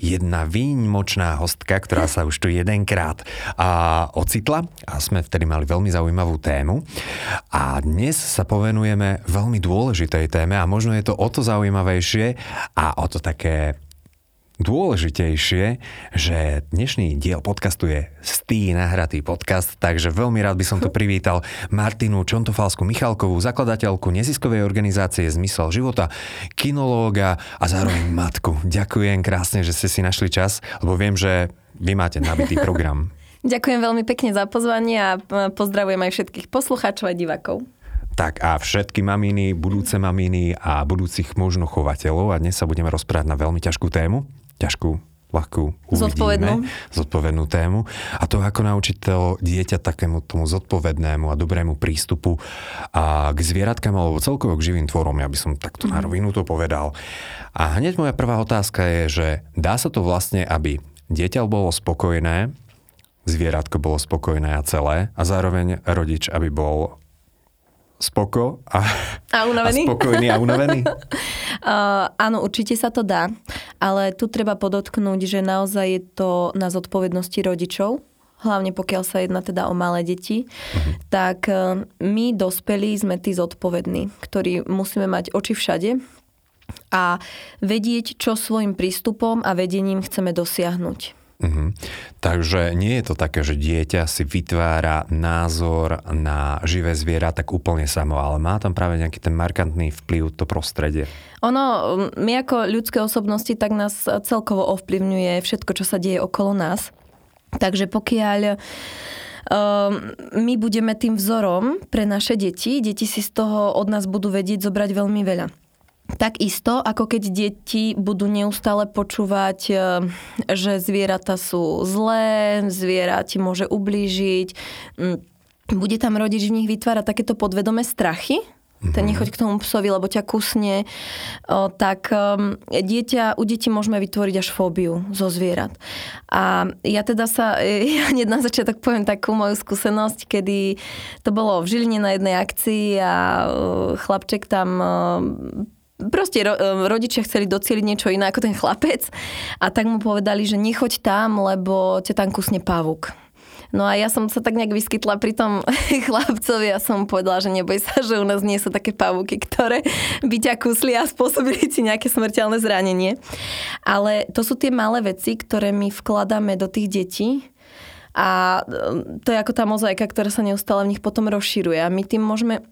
jedna výnimočná hostka, ktorá sa už tu jedenkrát ocitla a sme vtedy mali veľmi zaujímavú tému. A dnes sa povenujeme veľmi dôležitej téme a možno je to o to zaujímavejšie a o to také dôležitejšie, že dnešný diel podcastu je stý nahratý podcast, takže veľmi rád by som tu privítal Martinu Čontofalskú-Michalkovú, zakladateľku neziskovej organizácie Zmysel života, kinológa a zároveň matku. Ďakujem krásne, že ste si našli čas, lebo viem, že vy máte nabitý program. Ďakujem veľmi pekne za pozvanie a pozdravujem aj všetkých poslucháčov a divákov. Tak a všetky maminy, budúce maminy a budúcich možno chovateľov a dnes sa budeme rozprávať na veľmi ťažkú tému. Ťažkú, ľahkú, uvidíme. Zodpovednú tému. A to, ako naučiť to dieťa takému tomu zodpovednému a dobrému prístupu a k zvieratkám alebo celkovo k živým tvorom, ja by som takto na rovinu to povedal. A hneď moja prvá otázka je, že dá sa to vlastne, aby dieťa bolo spokojné, zvieratko bolo spokojné a celé a zároveň rodič, aby bol spoko a unavený? A spokojný a unavený? Áno, určite sa to dá, ale tu treba podotknúť, že naozaj je to na zodpovednosti rodičov, hlavne pokiaľ sa jedná teda o malé deti, tak my dospelí sme tí zodpovední, ktorí musíme mať oči všade a vedieť, čo svojim prístupom a vedením chceme dosiahnuť. Takže nie je to také, že dieťa si vytvára názor na živé zviera tak úplne samo, ale má tam práve nejaký ten markantný vplyv to prostredie. Ono, my ako ľudské osobnosti, tak nás celkovo ovplyvňuje všetko, čo sa deje okolo nás. Takže pokiaľ my budeme tým vzorom pre naše deti, deti si z toho od nás budú vedieť zobrať veľmi veľa. Takisto, ako keď deti budú neustále počúvať, že zvieratá sú zlé, zviera ti môže ublížiť, bude tam rodič v nich vytvárať takéto podvedomé strachy, ten nechoď k tomu psovi, lebo ťa kusne, tak u detí môžeme vytvoriť až fóbiu zo zvierat. A ja teda ja hneď na začiatok poviem takú moju skúsenosť, kedy to bolo v Žiline na jednej akcii a chlapček tam proste rodičia chceli docieliť niečo iné ako ten chlapec a tak mu povedali, že nechoď tam, lebo ťa tam kusne pavúk. No a ja som sa tak nejak vyskytla pri tom chlapcovi a som povedala, že neboj sa, že u nás nie sú také pavúky, ktoré by ťa kusli a spôsobili ti nejaké smrteľné zranenie. Ale to sú tie malé veci, ktoré my vkladáme do tých detí a to je ako tá mozaika, ktorá sa neustále v nich potom rozširuje a my tým môžeme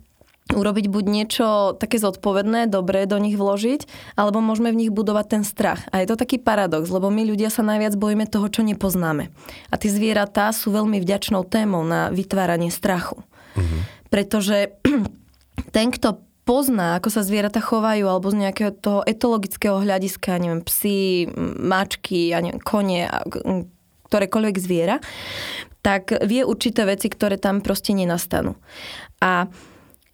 urobiť buď niečo také zodpovedné, dobré do nich vložiť, alebo môžeme v nich budovať ten strach. A je to taký paradox, lebo my ľudia sa najviac bojíme toho, čo nepoznáme. A tie zvieratá sú veľmi vďačnou témou na vytváranie strachu. Pretože ten, kto pozná, ako sa zvieratá chovajú, alebo z nejakého toho etologického hľadiska, neviem, psi, mačky, ja neviem, konie, ktorékoľvek zviera, tak vie určité veci, ktoré tam proste nenastanú. A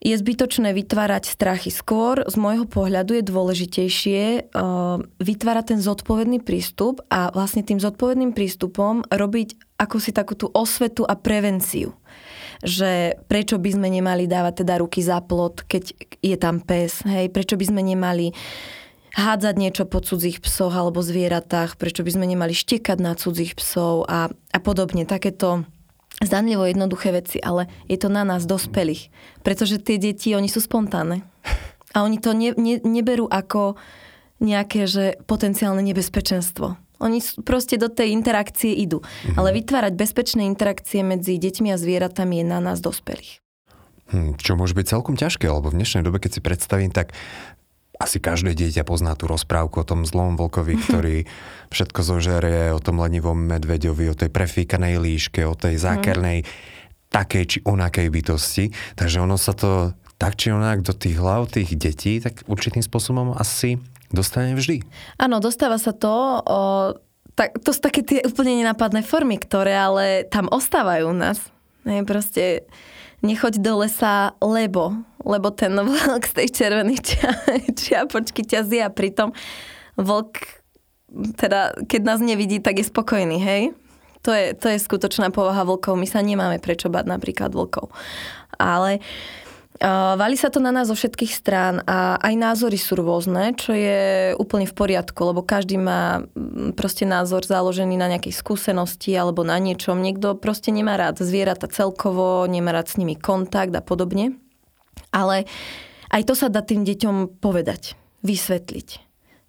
je zbytočné vytvárať strachy. Skôr, z môjho pohľadu, je dôležitejšie vytvárať ten zodpovedný prístup a vlastne tým zodpovedným prístupom robiť akúsi takú tú osvetu a prevenciu. Že prečo by sme nemali dávať teda ruky za plot, keď je tam pes, hej? Prečo by sme nemali hádzať niečo po cudzích psoch alebo zvieratách, prečo by sme nemali štekať na cudzích psov a podobne. Takéto zdanlivo jednoduché veci, ale je to na nás, dospelých. Pretože tie deti, oni sú spontánne. A oni to neberú ako nejaké, že potenciálne nebezpečenstvo. Oni proste do tej interakcie idú. Ale vytvárať bezpečné interakcie medzi deťmi a zvieratami je na nás, dospelých. Čo môže byť celkom ťažké, lebo v dnešnej dobe, keď si predstavím, tak asi každé dieťa pozná tú rozprávku o tom zlom vlkovi, ktorý všetko zožerie, o tom lenivom medveďovi, o tej prefíkanej líške, o tej zákernej takej či onakej bytosti. Takže ono sa to tak či onak do tých hlav tých detí tak určitým spôsobom asi dostane vždy. Áno, dostáva sa to tak, to sú také tie úplne nenápadné formy, ktoré ale tam ostávajú u nás. Ne, proste nechoď do lesa, lebo ten vlk z tej červenej čiapočky ťa zje, a pritom vlk, teda keď nás nevidí, tak je spokojný, hej? To je skutočná povaha vlkov. My sa nemáme prečo bať napríklad vlkov. Ale valí sa to na nás zo všetkých strán a aj názory sú rôzne, čo je úplne v poriadku, lebo každý má proste názor založený na nejakej skúsenosti alebo na niečom. Niekto proste nemá rád zvieratá celkovo, nemá rád s nimi kontakt a podobne. Ale aj to sa dá tým deťom povedať, vysvetliť.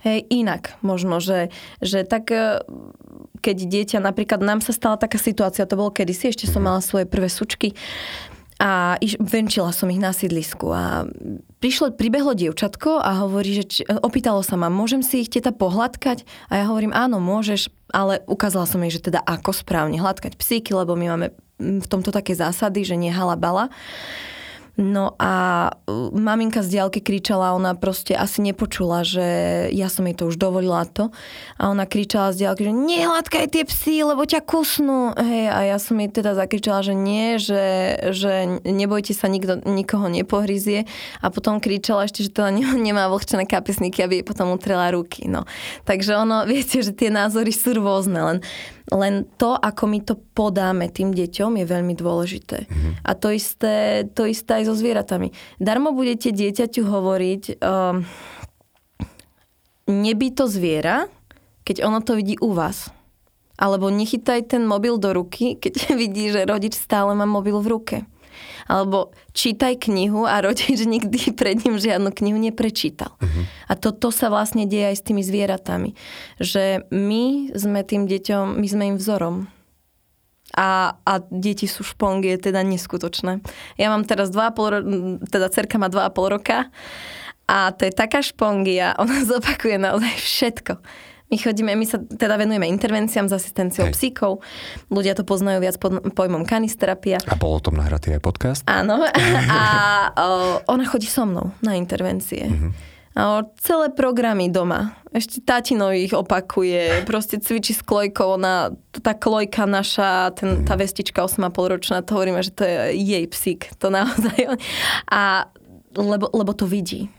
Hej, inak možno, že tak, keď dieťa, napríklad nám sa stala taká situácia, to bolo kedysi, ešte som mala svoje prvé sučky a venčila som ich na sídlisku a pribehlo dievčatko a hovorí, opýtalo sa ma, môžem si ich teta pohľadkať? A ja hovorím, áno, môžeš, ale ukázala som jej, že teda ako správne hladkať psíky, lebo my máme v tomto také zásady, že nie halabala. No a maminka z diaľky kričala, ona proste asi nepočula, že ja som jej to už dovolila to. A ona kričala z diaľky, že nehladkaj tie psy, lebo ťa kusnú. Hej, a ja som jej teda zakričala, že nie, že nebojte sa, nikoho nepohryzie. A potom kričala ešte, že teda nemá vlhčené kapesníky, aby jej potom utrela ruky. No. Takže ono, viete, že tie názory sú rôzne, len to, ako my to podáme tým deťom, je veľmi dôležité. Mm-hmm. A to isté aj so zvieratami. Darmo budete dieťaťu hovoriť nebij to zviera, keď ono to vidí u vás. Alebo nechytaj ten mobil do ruky, keď vidí, že rodič stále má mobil v ruke. Alebo čítaj knihu a rodič nikdy pred ním žiadnu knihu neprečítal. Mm-hmm. A to sa vlastne deje aj s tými zvieratami. Že my sme tým deťom, my sme im vzorom. A deti sú špongie, teda neskutočné. Ja mám teraz 2,5, teda dcerka má 2,5 roka a to je taká špongia, ona zopakuje naozaj všetko. My sa teda venujeme intervenciám s asistenciou psíkov. Ľudia to poznajú viac pod pojmom kanisterapia. A bol o tom nahratý aj podcast? Áno. A ona chodí so mnou na intervencie. Mm-hmm. Celé programy doma. Ešte tatino ich opakuje. Proste cvičí s klojkou. Ona, tá klojka naša, tá vestička 8,5 ročná, to hovoríme, že to je jej psík. To naozaj. A lebo to vidí.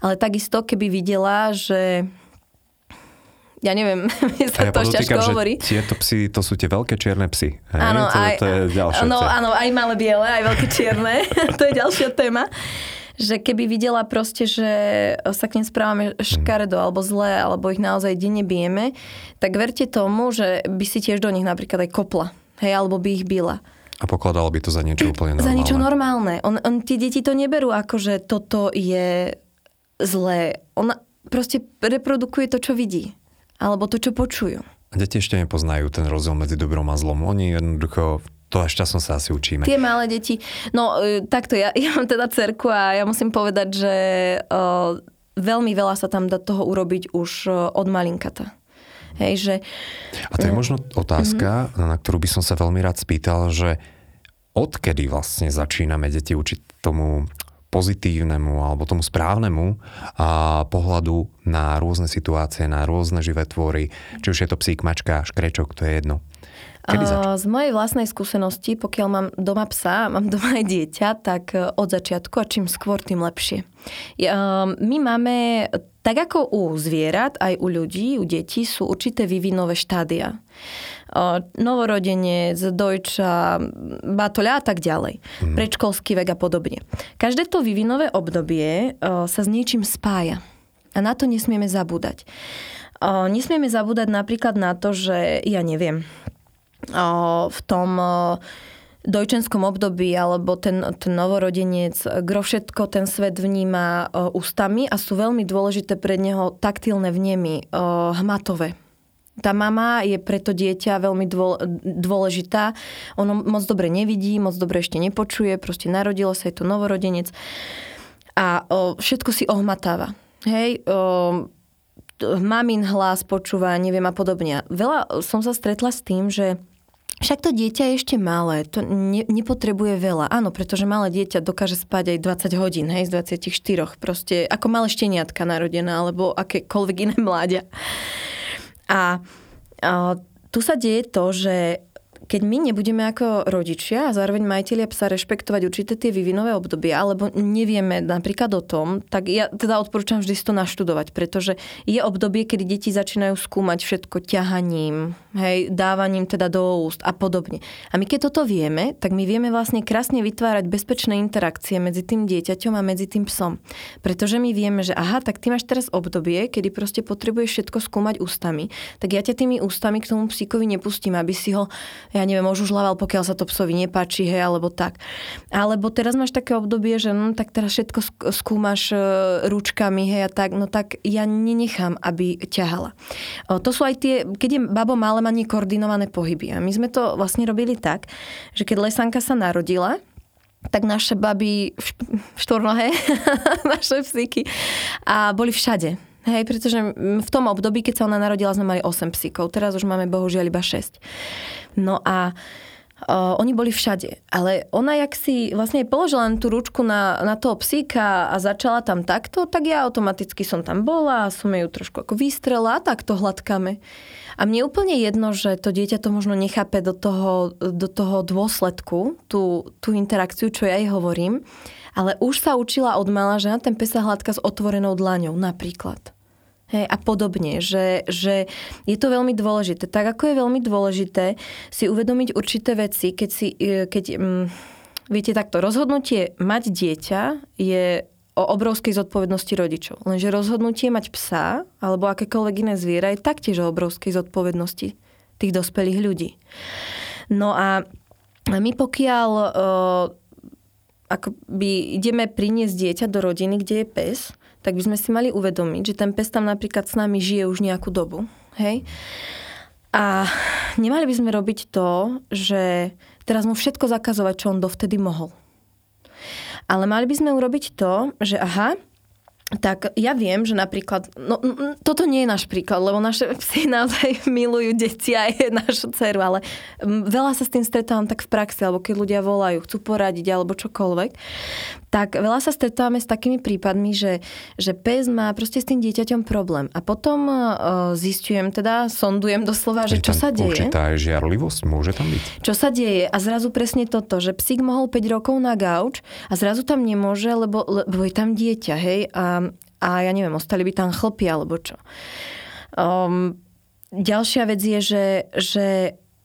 Ale takisto, keby videla, že ja neviem, mi sa to ťažko hovorí. Ja podotýkam, že tieto psy, to sú tie veľké čierne psy. Áno, aj malé biele, aj veľké čierne. To je ďalšia téma. Že keby videla proste, že sa k nim správame škaredo, alebo zle, alebo ich naozaj denne bijeme, tak verte tomu, že by si tiež do nich napríklad aj kopla. Hej, alebo by ich bila. A pokladala by to za niečo úplne normálne. Za niečo normálne. Tie deti to neberú ako, že toto je zlé. Ona proste reprodukuje to, čo vidí. Alebo to, čo počujú. A deti ešte nepoznajú ten rozdiel medzi dobrom a zlom. Oni jednoducho, to až časom sa asi učíme. Tie malé deti, no takto, ja mám teda dcerku a ja musím povedať, že veľmi veľa sa tam dá toho urobiť už od malinkata. Hej, že... A to je možno otázka, na ktorú by som sa veľmi rád spýtal, že odkedy vlastne začíname deti učiť tomu pozitívnemu alebo tomu správnemu pohľadu na rôzne situácie, na rôzne živé tvory. Či už je to psík, mačka, škrečok, to je jedno. Z mojej vlastnej skúsenosti, pokiaľ mám doma psa, mám doma aj dieťa, tak od začiatku a čím skôr, tým lepšie. My máme, tak ako u zvierat, aj u ľudí, u detí sú určité vývinové štádia. Novorodenec, dojča, batoľa a tak ďalej. Predškolský vek a podobne. Každé to vývinové obdobie sa s niečím spája. A na to nesmieme zabúdať. Nesmieme zabúdať napríklad na to, že ja neviem, v tom dojčenskom období alebo ten novorodenec, gro všetko ten svet vníma ústami a sú veľmi dôležité pre neho taktilné vnemy, hmatové. Tá mama je pre to dieťa veľmi dôležitá. Ono moc dobre nevidí, moc dobre ešte nepočuje, proste narodilo sa, je to novorodenec. A všetko si ohmatáva. Hej, mamin hlas počúva, neviem a podobne. Veľa som sa stretla s tým, že však to dieťa je ešte malé, to nepotrebuje veľa. Áno, pretože malé dieťa dokáže spať aj 20 hodín, hej, z 24. Proste ako malé šteniatka narodená, alebo akékoľvek iné mláďa. A Tu sa deje to, že keď my nebudeme ako rodičia a zároveň majitelia psa rešpektovať určité tie vývinové obdobia, alebo nevieme napríklad o tom, tak ja teda odporúčam vždy si to naštudovať, pretože je obdobie, kedy deti začínajú skúmať všetko ťahaním, hej, dávaním teda do úst a podobne. A my keď toto vieme, tak my vieme vlastne krásne vytvárať bezpečné interakcie medzi tým dieťaťom a medzi tým psom. Pretože my vieme, že aha, tak ty máš teraz obdobie, kedy proste potrebuješ všetko skúmať ústami, tak ja ťa tými ústami k tomu psíkovi nepustím, aby si ho ja neviem, už žľaval, pokiaľ sa to psovi nepáči, hej, alebo tak. Alebo teraz máš také obdobie, že no, tak teraz všetko skúmaš ručkami, hej, a tak, no tak ja nenechám, aby ťahala. To sú aj tie, keď je babo malé, má nekoordinované pohyby. A my sme to vlastne robili tak, že keď Lesanka sa narodila, tak naše baby štvornohé, naše psíky, a boli všade. Hej, pretože v tom období, keď sa ona narodila, sme mali 8 psíkov. Teraz už máme bohužiaľ iba 6. No a oni boli všade. Ale ona, jak si vlastne položila tú ručku na toho psíka a začala tam takto, tak ja automaticky som tam bola a som ju trošku ako vystrela a tak to hladkáme. A mne je úplne jedno, že to dieťa to možno nechápe do toho dôsledku, tú interakciu, čo ja jej hovorím. Ale už sa učila od mala, že na ten pes sa hladká s otvorenou dlaňou napríklad. Hej, a podobne, že je to veľmi dôležité. Tak ako je veľmi dôležité si uvedomiť určité veci, keď viete takto, rozhodnutie mať dieťa je o obrovskej zodpovednosti rodičov. Lenže rozhodnutie mať psa alebo akékoľvek iné zviera je taktiež o obrovskej zodpovednosti tých dospelých ľudí. No a my pokiaľ akoby ideme priniesť dieťa do rodiny, kde je pes, tak by sme si mali uvedomiť, že ten pes tam napríklad s nami žije už nejakú dobu. Hej? A nemali by sme robiť to, že teraz mu všetko zakazovať, čo on dovtedy mohol. Ale mali by sme urobiť to, že aha, tak ja viem, že napríklad, no toto nie je náš príklad, lebo naše psi naozaj milujú deti a aj našu dceru, ale veľa sa s tým stretávam tak v praxi, alebo keď ľudia volajú, chcú poradiť, alebo čokoľvek, tak veľa sa stretávame s takými prípadmi, že pes má proste s tým dieťaťom problém. A potom zistujem, teda sondujem doslova, že čo sa deje. Určitá je žiarlivosť, môže tam byť. Čo sa deje? A zrazu presne toto, že psík mohol 5 rokov na gauč a zrazu tam nemôže, lebo je tam dieťa, hej? A ja neviem, ostali by tam chlpy, alebo čo. Ďalšia vec je, že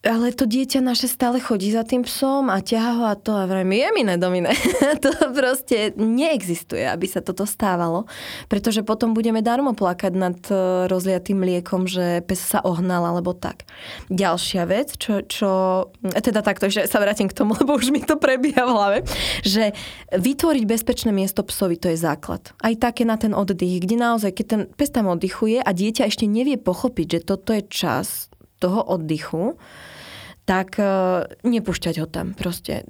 ale to dieťa naše stále chodí za tým psom a ťahá ho a to a vrajme, je mi nedomine. To proste neexistuje, aby sa toto stávalo, pretože potom budeme darmo plakať nad rozliatým mliekom, že pes sa ohnal alebo tak. Ďalšia vec, čo teda takto, že sa vrátim k tomu, lebo už mi to prebieha v hlave, že vytvoriť bezpečné miesto psovi, to je základ. Aj také na ten oddych, kde naozaj, keď ten pes tam oddychuje a dieťa ešte nevie pochopiť, že toto je čas toho oddychu, tak nepúšťať ho tam proste.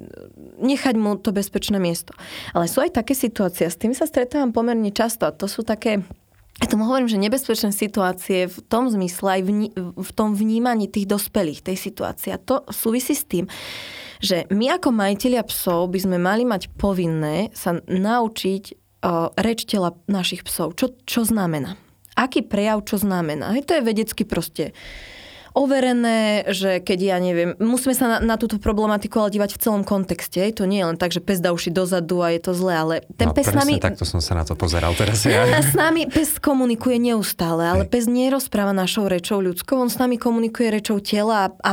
Nechať mu to bezpečné miesto. Ale sú aj také situácie, s tým sa stretávam pomerne často a to sú také, ja tomu hovorím, že nebezpečné situácie v tom zmysle aj v tom vnímaní tých dospelých, tej situácie. A to súvisí s tým, že my ako majitelia psov by sme mali mať povinné sa naučiť reč tela našich psov. Čo znamená? Aký prejav, čo znamená? Hej, to je vedecky proste overené, že keď ja neviem, musíme sa na túto problematiku ale dívať v celom kontexte. To nie je len tak, že pes dá uši dozadu a je to zlé, ale ten pes s nami... takto som sa na to pozeral teraz. Ja. S nami pes komunikuje neustále, ale pes nerozpráva našou rečou ľudskou, on s nami komunikuje rečou tela a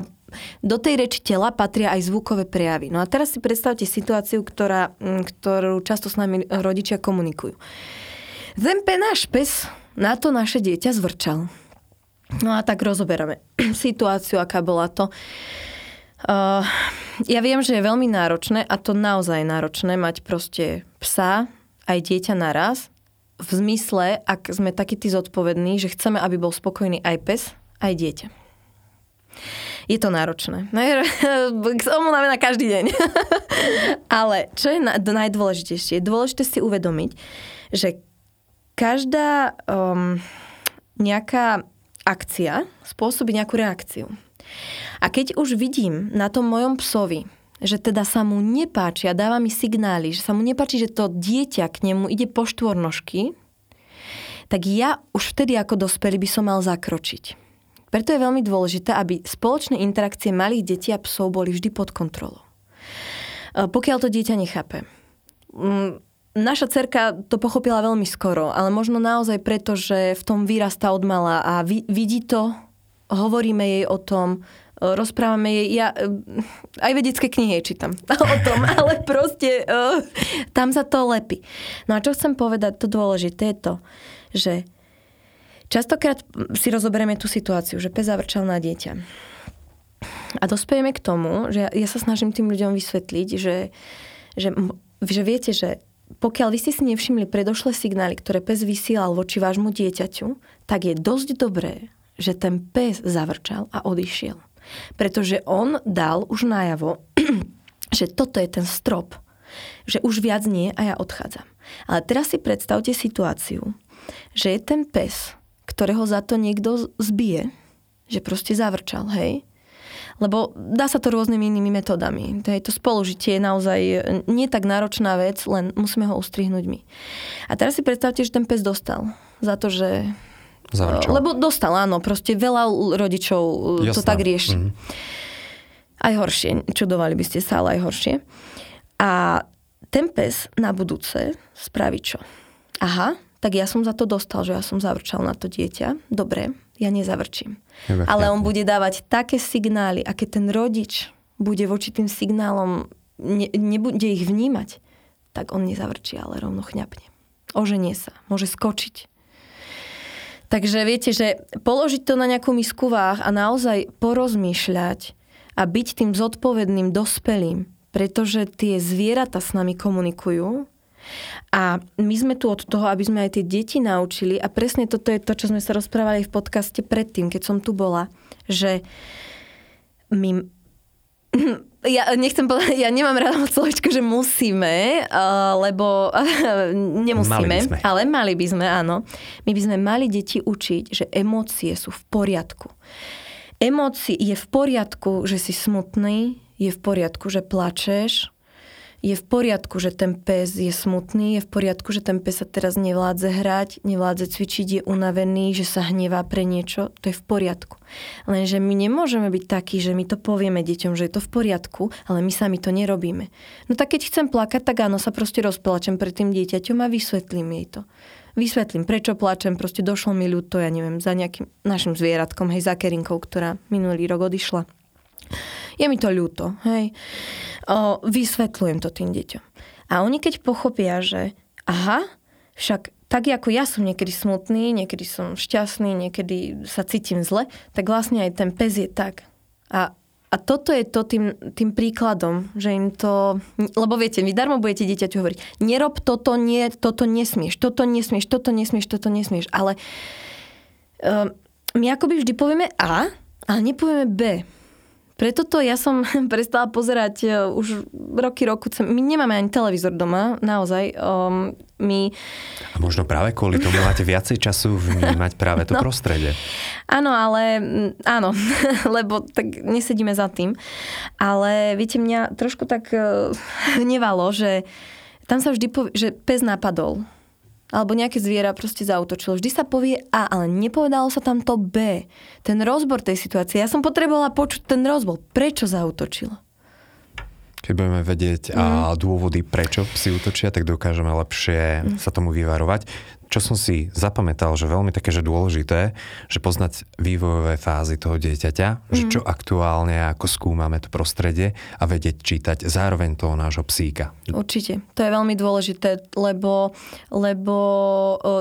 do tej reči tela patria aj zvukové prejavy. No a teraz si predstavte situáciu, ktorú často s nami rodičia komunikujú. Náš pes na to naše dieťa zvrčal. No a tak rozoberáme situáciu, aká bola to. Ja viem, že je veľmi náročné a to naozaj náročné mať proste psa aj dieťa naraz. V zmysle, ak sme takí tí zodpovední, že chceme, aby bol spokojný aj pes, aj dieťa. Je to náročné. Znamená každý deň. Ale čo je najdôležitejšie? Je dôležité si uvedomiť, že každá nejaká akcia spôsobí nejakú reakciu. A keď už vidím na tom mojom psovi, že teda sa mu nepáči a dáva mi signály, že sa mu nepáči, že to dieťa k nemu ide po štvornožky, tak ja už vtedy ako dospelý by som mal zakročiť. Preto je veľmi dôležité, aby spoločné interakcie malých detí a psov boli vždy pod kontrolou. Pokiaľ to dieťa nechápe. Naša dcerka to pochopila veľmi skoro, ale možno naozaj preto, že v tom vyrastá od mala a vidí to, hovoríme jej o tom, rozprávame jej, ja aj vedecké knihy čítam o tom, ale proste tam sa to lepí. No a čo chcem povedať, to dôležité je to, že častokrát si rozoberieme tú situáciu, že pes zavrčal na dieťa. A dospejeme k tomu, že ja sa snažím tým ľuďom vysvetliť, že viete, že pokiaľ vy ste si nevšimli predošlé signály, ktoré pes vysielal voči vášmu dieťaťu, tak je dosť dobré, že ten pes zavrčal a odišiel. Pretože on dal už najavo, že toto je ten strop, že už viac nie a ja odchádzam. Ale teraz si predstavte situáciu, že je ten pes, ktorého za to niekto zbije, že proste zavrčal, hej? Lebo dá sa to rôznymi inými metódami. To spolužitie je naozaj nie tak náročná vec, len musíme ho ustrihnúť my. A teraz si predstavte, že ten pes dostal za to, že... Zavrčal. Lebo dostal, áno. Proste veľa rodičov Jasná. To tak rieši. Mm-hmm. Aj horšie. Čudovali by ste sa, ale aj horšie. A ten pes na budúce spraví čo? Aha, tak ja som za to dostal, že ja som zavrčal na to dieťa. Dobre. Ja nezavrčím. Ale on bude dávať také signály, a keď ten rodič bude voči tým signálom, nebude ich vnímať, tak on nezavrčí, ale rovno chňapne. Oženie sa. Môže skočiť. Takže viete, že položiť to na nejakú misku váh a naozaj porozmýšľať a byť tým zodpovedným dospelým, pretože tie zvieratá s nami komunikujú. A my sme tu od toho, aby sme aj tie deti naučili a presne toto je to, čo sme sa rozprávali v podcaste predtým, keď som tu bola, že my... Ja nemám rada slovičko, že musíme, lebo nemusíme, ale mali by sme, áno. My by sme mali deti učiť, že emócie sú v poriadku. Emócie je v poriadku, že si smutný, je v poriadku, že plačeš, je v poriadku, že ten pes je smutný, je v poriadku, že ten pes sa teraz nevládze hrať, nevládze cvičiť, je unavený, že sa hnevá pre niečo, to je v poriadku. Lenže my nemôžeme byť takí, že my to povieme deťom, že je to v poriadku, ale my sami to nerobíme. No tak keď chcem plakať, tak áno, sa proste rozplačem pred tým dieťaťom a vysvetlím jej to. Vysvetlím, prečo plačem, proste došlo mi ľúto, ja neviem, za nejakým našim zvieratkom, hej, za Kerinkou, ktorá minulý rok odišla. Je mi to ľúto, hej. Vysvetľujem to tým deťom. A oni keď pochopia, že aha, však tak ako ja som niekedy smutný, niekedy som šťastný, niekedy sa cítim zle, tak vlastne aj ten pes je tak. A toto je to tým príkladom, že im to... Lebo viete, vy darmo budete dieťaťu hovoriť, nerob toto, nie, toto nesmieš, toto nesmieš, toto nesmieš, toto nesmieš. Ale my akoby vždy povieme A, ale nepovieme B. Preto to ja som prestala pozerať už roky. My nemáme ani televízor doma, naozaj. My... A možno práve kvôli tomu máte viacej času vnímať práve to prostredie. Áno, ale... Áno, lebo tak nesedíme za tým. Ale viete, mňa trošku tak hnevalo, že tam sa vždy povie, že pes napadol. Alebo nejaké zviera proste zaútočilo. Vždy sa povie A, ale nepovedalo sa tam to B. Ten rozbor tej situácie. Ja som potrebovala počuť ten rozbor. Prečo zaútočilo? Keď budeme vedieť dôvody, prečo psi útočia, tak dokážeme lepšie sa tomu vyvarovať. Čo som si zapamätal, že veľmi také, že dôležité, že poznať vývojové fázy toho dieťaťa, že čo aktuálne, ako skúmame to prostredie a vedieť čítať zároveň toho nášho psíka. Určite. To je veľmi dôležité, lebo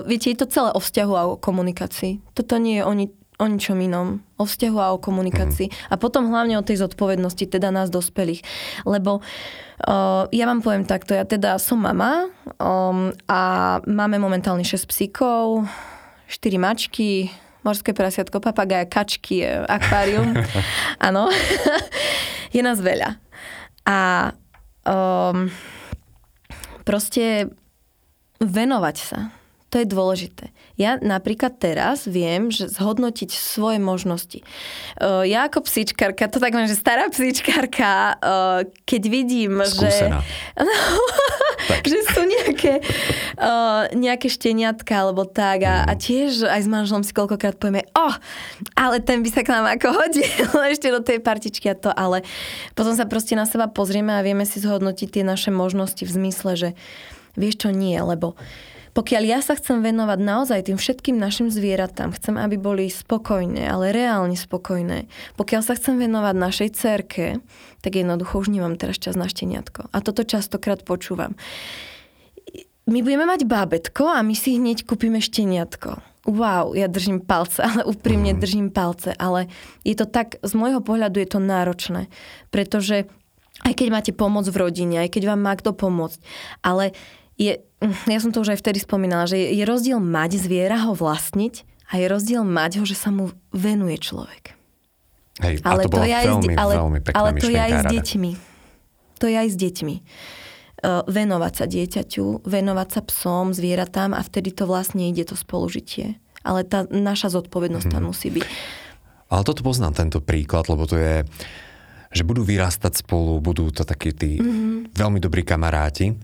viete, je to celé o vzťahu a o komunikácii. Toto nie je o ničom inom. O vzťahu a o komunikácii. A potom hlavne o tej zodpovednosti, teda nás dospelých. Lebo ja vám poviem takto, ja teda som mama a máme momentálne 6 psíkov, 4 mačky, morské prasiatko, papagája, kačky, akvárium. Áno. Je nás veľa. A proste venovať sa. To je dôležité. Ja napríklad teraz viem, že zhodnotiť svoje možnosti. Ja ako psíčkarka, to tak mám, že stará psíčkarka, keď vidím, skúsená. že sú nejaké šteniatka alebo tak a tiež aj s manželom si koľkokrát povieme, ale ten by sa k nám ako hodil ešte do tej partičky a to, ale potom sa proste na seba pozrieme a vieme si zhodnotiť tie naše možnosti v zmysle, že vieš čo, nie, lebo pokiaľ ja sa chcem venovať naozaj tým všetkým našim zvieratám, chcem, aby boli spokojné, ale reálne spokojné. Pokiaľ sa chcem venovať našej dcérke, tak jednoducho už nemám teraz čas na šteniatko. A toto častokrát počúvam. My budeme mať bábätko a my si hneď kúpime šteniatko. Wow, ja držím palce, ale úprimne držím palce. Ale je to tak, z môjho pohľadu je to náročné. Pretože aj keď máte pomoc v rodine, aj keď vám má kto pomôcť, ale ja som to už aj vtedy spomínala, že je rozdiel mať zviera, ho vlastniť a je rozdiel mať ho, že sa mu venuje človek. Hej, ale to bola veľmi pekná myšlienka. Ale to je aj s deťmi. Venovať sa dieťaťu, venovať sa psom, zvieratám a vtedy to vlastne ide to spolužitie. Ale tá naša zodpovednosť tam musí byť. Ale toto poznám, tento príklad, lebo to je, že budú vyrastať spolu, budú to takí tí veľmi dobrí kamaráti,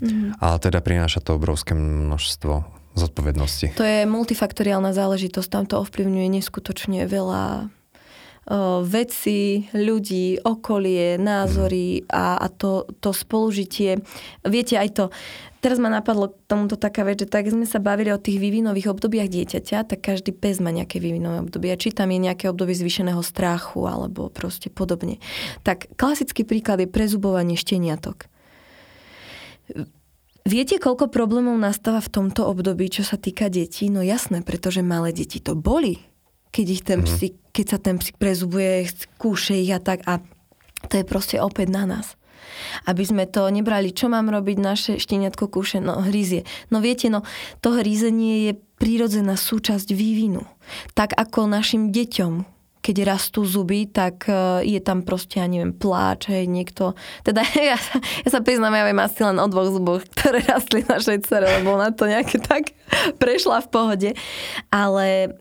ale teda prináša to obrovské množstvo zodpovednosti. To je multifaktoriálna záležitosť, tam to ovplyvňuje neskutočne veľa vecí, ľudí, okolie, názory a to spolužitie. Viete aj to, teraz ma napadlo k tomuto taká vec, že tak sme sa bavili o tých vývinových obdobiach dieťaťa, tak každý pes má nejaké vývinové obdobie. Či tam je nejaké obdobie zvýšeného strachu alebo proste podobne. Tak klasický príklad je prezubovanie šteniatok. Viete, koľko problémov nastáva v tomto období, čo sa týka detí? No jasné, pretože malé deti to boli, keď sa ten psík prezubuje, kúše ich a tak. A to je proste opäť na nás. Aby sme to nebrali, čo mám robiť, naše šteniatko kúše, hryzie. To hryzenie je prírodzená súčasť vývinu. Tak ako našim deťom, keď rastú zuby, tak je tam proste, pláč, hej, niekto. Teda ja sa priznám, ja viem asi len o 2 zuboch, ktoré rastli našej dcere, lebo ona to nejaké tak prešla v pohode. Ale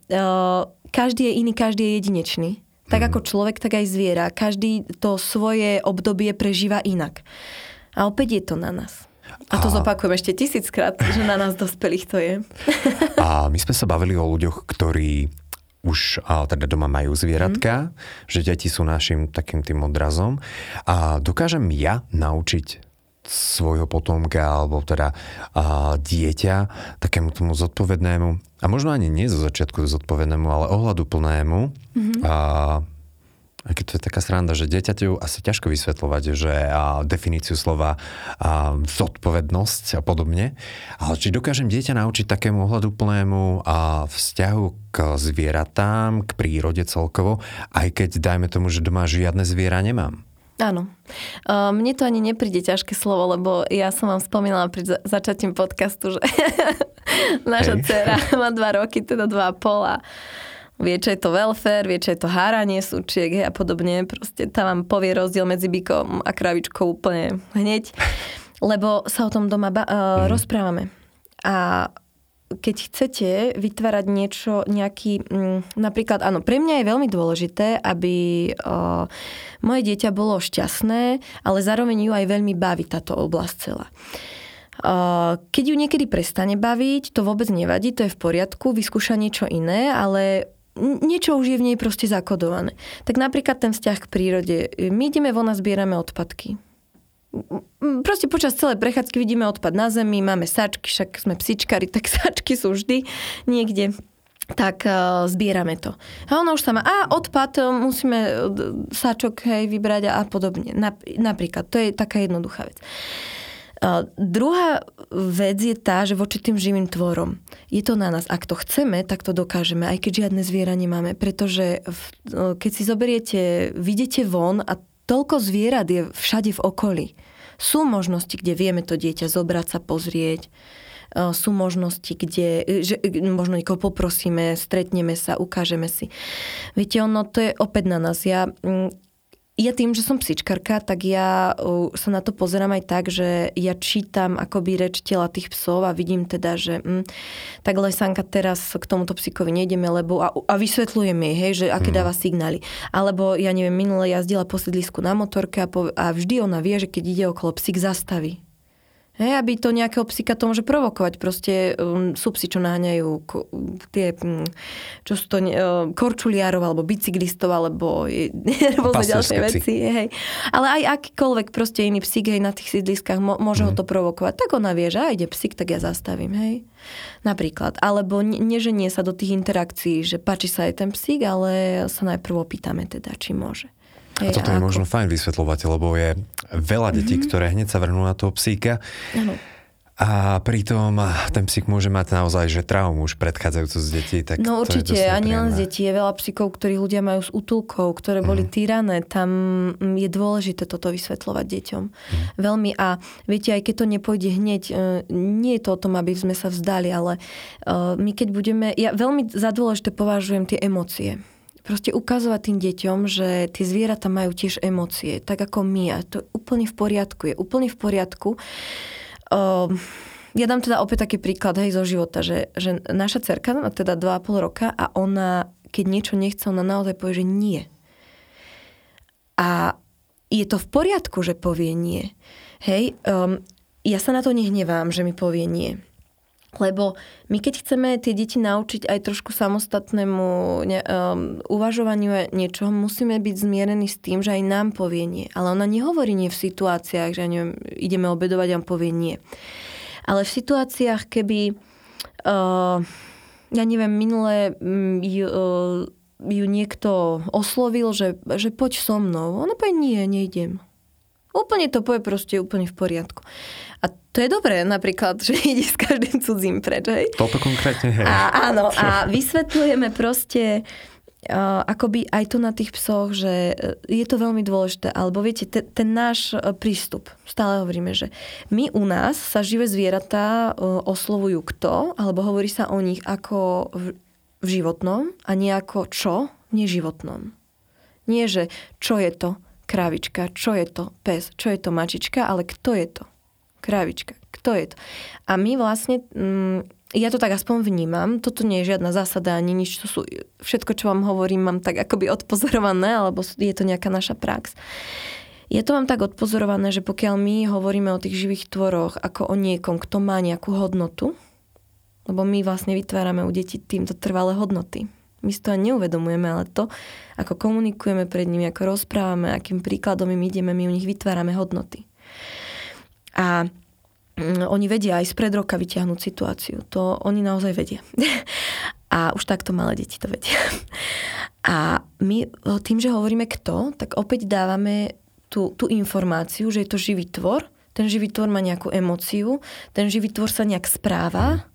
každý je iný, každý je jedinečný. Tak ako človek, tak aj zviera. Každý to svoje obdobie prežíva inak. A opäť je to na nás. A to zopakujem ešte 1000-krát, že na nás dospelých to je. A my sme sa bavili o ľuďoch, ktorí už teda doma majú zvieratka, že deti sú našim takým tým odrazom. A dokážem ja naučiť svojho potomka, alebo teda dieťa, takému tomu zodpovednému, a možno ani nie zo začiatku zodpovednému, ale ohľaduplnému. A keď to je taká sranda, že dieťaťu asi ťažko vysvetľovať, že definíciu slova zodpovednosť a podobne, ale či dokážem dieťa naučiť takému ohľaduplnému vzťahu k zvieratám, k prírode celkovo, aj keď dajme tomu, že doma žiadne zviera nemám. Áno. Mne to ani nepríde ťažké slovo, lebo ja som vám spomínala pri začatím podcastu, že naša dcera má 2 roky, teda 2,5 a vie, čo je to welfare, vie, čo je to háranie súčiek a podobne. Proste tá vám povie rozdiel medzi bykom a kravičkou úplne hneď, lebo sa o tom doma rozprávame. A keď chcete vytvárať niečo, nejaký, napríklad, áno, pre mňa je veľmi dôležité, aby moje dieťa bolo šťastné, ale zároveň ju aj veľmi baví táto oblasť celá. Keď ju niekedy prestane baviť, to vôbec nevadí, to je v poriadku, vyskúša niečo iné, ale niečo už je v nej proste zakodované. Tak napríklad ten vzťah k prírode. My ideme von a zbierame odpadky. Proste počas celej prechádzky vidíme odpad na zemi, máme sáčky, však sme psičkari, tak sáčky sú vždy niekde, tak zbierame to. A ona už sa má, odpad, musíme sáčok, hej, vybrať a podobne. Napríklad, to je taká jednoduchá vec. Druhá vec je tá, že voči tým živým tvorom. Je to na nás. Ak to chceme, tak to dokážeme, aj keď žiadne zviera nemáme, pretože keď si zoberiete, vidíte von a toľko zvierat je všade v okolí. Sú možnosti, kde vieme to dieťa zobrať sa, pozrieť. Sú možnosti, kde možno niekoho poprosíme, stretneme sa, ukážeme si. Viete, ono to je opäť na nás. Ja tým, že som psičkarka, tak ja sa na to pozerám aj tak, že ja čítam akoby reč tela tých psov a vidím teda, že tak Lesanka, teraz k tomuto psíkovi nejdeme, lebo a vysvetľujem jej, hej, že aké dáva signály. Alebo ja neviem, minule jazdila po sídlisku na motorke a vždy ona vie, že keď ide okolo psík, zastaví. Hej, aby to nejakého psíka to môže provokovať. Proste sú psi, čo naháňajú korčuliárov alebo bicyklistov alebo rôzne ďalšie veci. Hej. Ale aj akýkoľvek proste iný psík, hej, na tých sídliskách môže ho to provokovať. Tak ona vie, že aj ide psík, tak ja zastavím. Hej. Napríklad. Alebo neženie sa do tých interakcií, že páči sa aj ten psík, ale sa najprv opýtame teda, či môže. A toto je možno fajn vysvetľovať, lebo je veľa detí, ktoré hneď sa vrhnú na toho psíka. Ano. A pritom ten psík môže mať naozaj že traumu už predchádzajúcu z detí. Tak no určite, ani len z detí. Je veľa psíkov, ktorí ľudia majú s útulkov, ktoré boli týrané. Tam je dôležité toto vysvetľovať deťom. Veľmi. A viete, aj keď to nepôjde hneď, nie je to o tom, aby sme sa vzdali, ale my keď budeme... Ja veľmi za dôležité považujem tie emócie. Proste ukazovať tým deťom, že tie zvieratá majú tiež emócie, tak ako my. A to úplne v poriadku. Je úplne v poriadku. Ja dám teda opäť taký príklad, hej, zo života, že naša dcerka má teda 2,5 roka a ona, keď niečo nechce, ona naozaj povie, že nie. A je to v poriadku, že povie nie. Hej, ja sa na to nehnevám, že mi povie nie. Lebo my keď chceme tie deti naučiť aj trošku samostatnému uvažovaniu niečoho, musíme byť zmierení s tým, že aj nám povie nie. Ale ona nehovorí nie v situáciách, že neviem, ideme obedovať a povie nie. Ale v situáciách, keby minule ju niekto oslovil, že poď so mnou. Ona povie nie, nejdem. Úplne to povie, proste úplne v poriadku. A to je dobré, napríklad, že ide s každým cudzím preč, hej? Toto konkrétne, hej. Áno, a vysvetľujeme proste akoby aj to na tých psoch, že je to veľmi dôležité. Alebo viete, ten náš prístup, stále hovoríme, že my u nás sa živé zvieratá oslovujú kto, alebo hovorí sa o nich ako v životnom a nie ako čo v neživotnom. Nie, že čo je to krávička, čo je to pes, čo je to mačička, ale kto je to? Krávička, kto je to? A my vlastne, ja to tak aspoň vnímam, toto nie je žiadna zásada ani nič, to sú, všetko, čo vám hovorím, mám tak akoby odpozorované, alebo je to nejaká naša prax. Ja to mám tak odpozorované, že pokiaľ my hovoríme o tých živých tvoroch ako o niekom, kto má nejakú hodnotu, lebo my vlastne vytvárame u detí týmto trvalé hodnoty. My si to ani neuvedomujeme, ale to, ako komunikujeme pred nimi, ako rozprávame, akým príkladom im ideme, my u nich vytvárame hodnoty. A oni vedia aj spred roka vyťahnuť situáciu. To oni naozaj vedia. A už takto malé deti to vedia. A my tým, že hovoríme kto, tak opäť dávame tú informáciu, že je to živý tvor. Ten živý tvor má nejakú emóciu. Ten živý tvor sa nejak správa.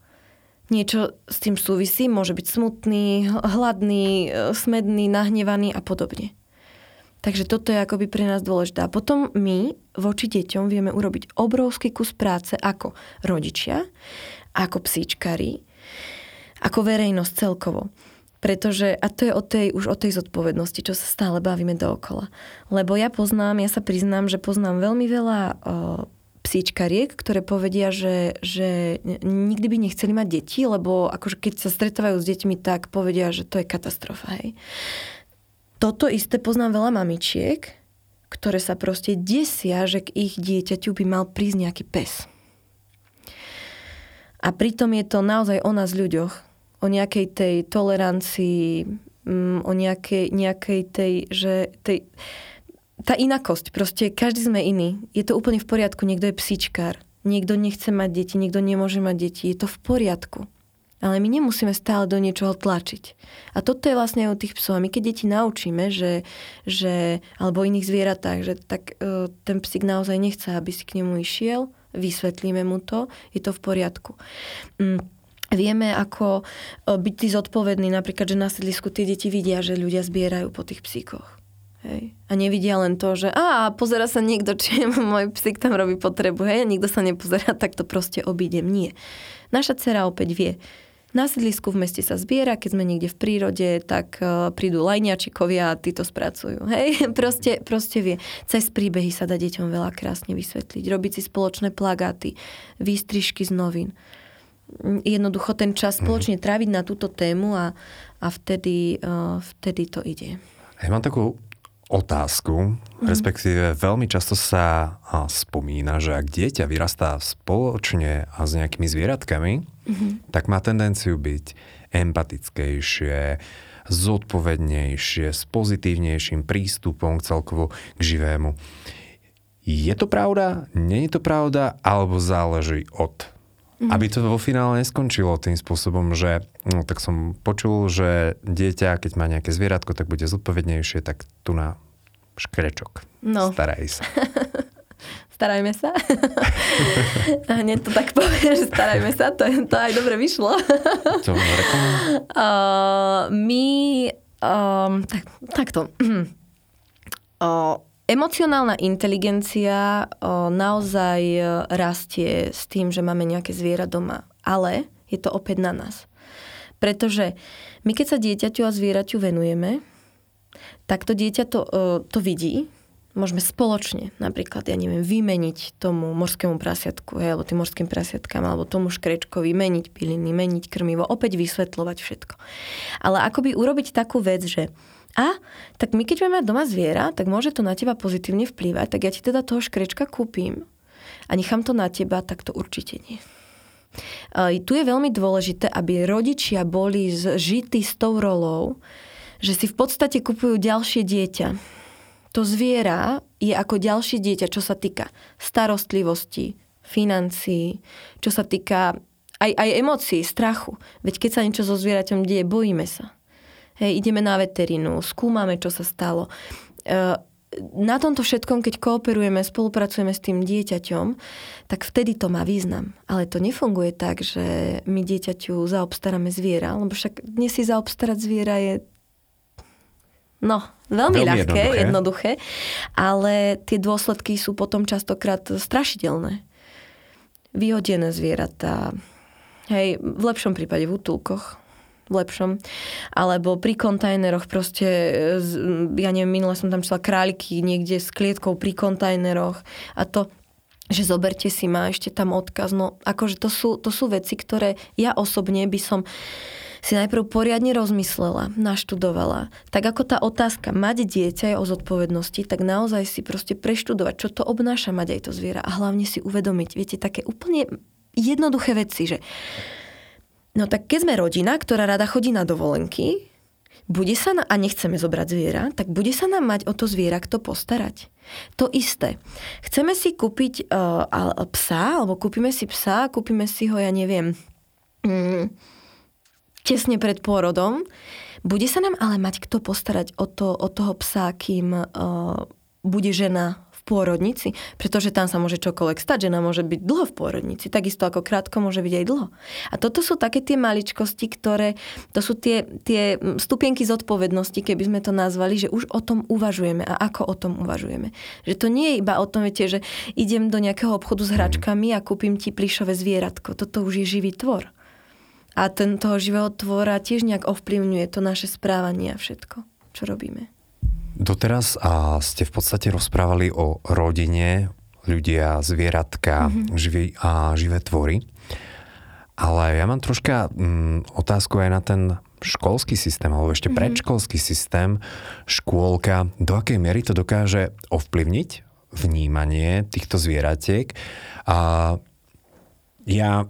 Niečo s tým súvisí, môže byť smutný, hladný, smedný, nahnevaný a podobne. Takže toto je akoby pre nás dôležité. A potom my voči deťom vieme urobiť obrovský kus práce ako rodičia, ako psíčkari, ako verejnosť celkovo. Pretože, a to je už o tej zodpovednosti, čo sa stále bavíme dookola. Lebo ja sa priznám, že poznám veľmi veľa psíčkariek, ktoré povedia, že nikdy by nechceli mať deti, lebo akože keď sa stretávajú s deťmi, tak povedia, že to je katastrofa. Hej. Toto isté poznám veľa mamičiek, ktoré sa proste desia, že k ich dieťaťu by mal prísť nejaký pes. A pritom je to naozaj o nás ľuďoch, o nejakej tej tolerancii, o nejakej tej, že... Tá inakosť, proste každý sme iný. Je to úplne v poriadku, niekto je psíčkár, niekto nechce mať deti, niekto nemôže mať deti, je to v poriadku. Ale my nemusíme stále do niečoho tlačiť. A toto je vlastne aj o tých psov. A my keď deti naučíme, že alebo iných zvieratách, že tak ten psík naozaj nechce, aby si k nemu išiel, vysvetlíme mu to, je to v poriadku. Vieme, ako byť tí zodpovední, napríklad, že na sídlisku tie deti vidia, že ľudia zbierajú po tých psíkoch. Hej. A nevidia len to, že pozerá sa niekto, či môj psík tam robí potrebu, hej, a nikto sa nepozerá, tak to proste obídem. Nie. Naša dcera opäť vie. Na sídlisku v meste sa zbiera, keď sme niekde v prírode, tak prídu lajňačikovia a tí to spracujú. Hej, proste vie. Cez príbehy sa dá deťom veľa krásne vysvetliť. Robiť si spoločné plagáty, výstrižky z novín. Jednoducho ten čas spoločne tráviť na túto tému a vtedy to ide. Ja mám takú otázku, respektíve veľmi často sa spomína, že ak dieťa vyrastá spoločne a s nejakými zvieratkami, tak má tendenciu byť empatickejšie, zodpovednejšie, s pozitívnejším prístupom celkovo k živému. Je to pravda? Nie je to pravda? Alebo záleží od... Aby to vo finále neskončilo tým spôsobom, že no, tak som počul, že dieťa, keď má nejaké zvieratko, tak bude zodpovednejšie, tak tu na škrečok. No. Staraj sa. Starajme sa. Hneď to tak poviem, že starajme sa. To aj dobre vyšlo. To takto. Emocionálna inteligencia naozaj rastie s tým, že máme nejaké zviera doma. Ale je to opäť na nás. Pretože my, keď sa dieťaťu a zvieraťu venujeme, tak to dieťa to vidí. Môžeme spoločne, napríklad, vymeniť tomu morskému prasiatku, alebo tým morským prasiatkám, alebo tomu škrečkovi, meniť piliny, meniť krmivo, opäť vysvetľovať všetko. Ale akoby urobiť takú vec, že tak my keď máme doma zviera, tak môže to na teba pozitívne vplývať, tak ja ti teda toho škrečka kúpim a nechám to na teba, tak to určite nie. Tu je veľmi dôležité, aby rodičia boli žití s tou rolou, že si v podstate kupujú ďalšie dieťa. To zviera je ako ďalšie dieťa, čo sa týka starostlivosti, financií, čo sa týka aj emócií, strachu. Veď keď sa niečo so zvieraťom deje, bojíme sa. Hej, ideme na veterinu, skúmame, čo sa stalo. Na tomto všetkom, keď kooperujeme, spolupracujeme s tým dieťaťom, tak vtedy to má význam. Ale to nefunguje tak, že my dieťaťu zaobstaráme zviera, lebo však dnes si zaobstarať zviera je veľmi ľahké, jednoduché, ale tie dôsledky sú potom častokrát strašidelné. Vyhodené zvieratá, v lepšom prípade v útulkoch, alebo pri kontajneroch proste, minule som tam šla králiky niekde s klietkou pri kontajneroch a to, že zoberte si ma, ešte tam odkaz, to sú veci, ktoré ja osobne by som si najprv poriadne rozmyslela, naštudovala. Tak ako tá otázka mať dieťa je o zodpovednosti, tak naozaj si proste preštudovať, čo to obnáša mať aj to zviera a hlavne si uvedomiť, viete, také úplne jednoduché veci, že tak keď sme rodina, ktorá rada chodí na dovolenky, a nechceme zobrať zviera, tak bude sa nám mať o to zviera kto postarať. To isté. Chceme si kúpiť psa, alebo kúpime si ho, tesne pred pôrodom. Bude sa nám ale mať kto postarať o toho psa, kým bude žena pôrodnici, pretože tam sa môže čokoľvek stať, žena môže byť dlho v pôrodnici, takisto ako krátko môže byť aj dlho. A toto sú také tie maličkosti, to sú tie stupienky zodpovednosti, keby sme to nazvali, že už o tom uvažujeme a ako o tom uvažujeme. Že to nie je iba o tom, že idem do nejakého obchodu s hračkami a kúpim ti plyšové zvieratko. Toto už je živý tvor. A toho živého tvora tiež nejak ovplyvňuje to naše správanie a všetko, čo robíme. Doteraz ste v podstate rozprávali o rodine, ľudia, zvieratka, živé tvory. Ale ja mám troška otázku aj na ten školský systém, alebo ešte predškolský systém, škôlka. Do akej miery to dokáže ovplyvniť vnímanie týchto zvieratiek? Ja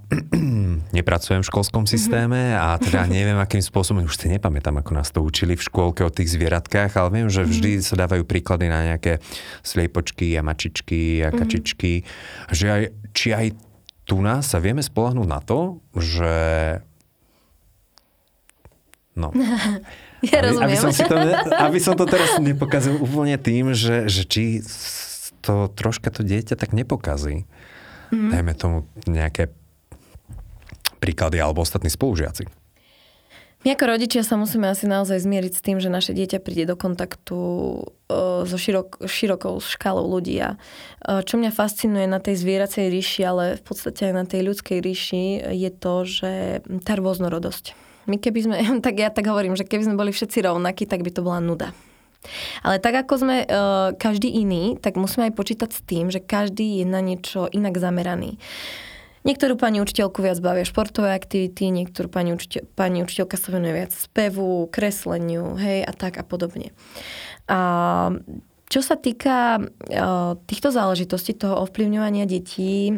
nepracujem v školskom systéme a teda neviem, akým spôsobom, už si nepamätám, ako nás to učili v škôlke o tých zvieratkách, ale viem, že vždy sa dávajú príklady na nejaké sliepočky a mačičky a kačičky. Že či aj tu nás sa vieme spoľahnúť na to, že... Ja rozumiem. Aby som to teraz nepokazil úplne tým, že či to troška to dieťa tak nepokazí. Dajme tomu nejaké príklady alebo ostatní spolužiaci. My ako rodičia sa musíme asi naozaj zmieriť s tým, že naše dieťa príde do kontaktu so širokou škálou ľudí. Čo mňa fascinuje na tej zvieracej ríši, ale v podstate aj na tej ľudskej ríši, je to, že tá rôznorodosť. Keby sme boli všetci rovnakí, tak by to bola nuda. Ale tak, ako sme každý iný, tak musíme aj počítať s tým, že každý je na niečo inak zameraný. Niektorú pani učiteľku viac bavia športové aktivity, niektorú pani učiteľka sa venuje viac spevu, kresleniu, a tak a podobne. Čo sa týka týchto záležitostí, toho ovplyvňovania detí,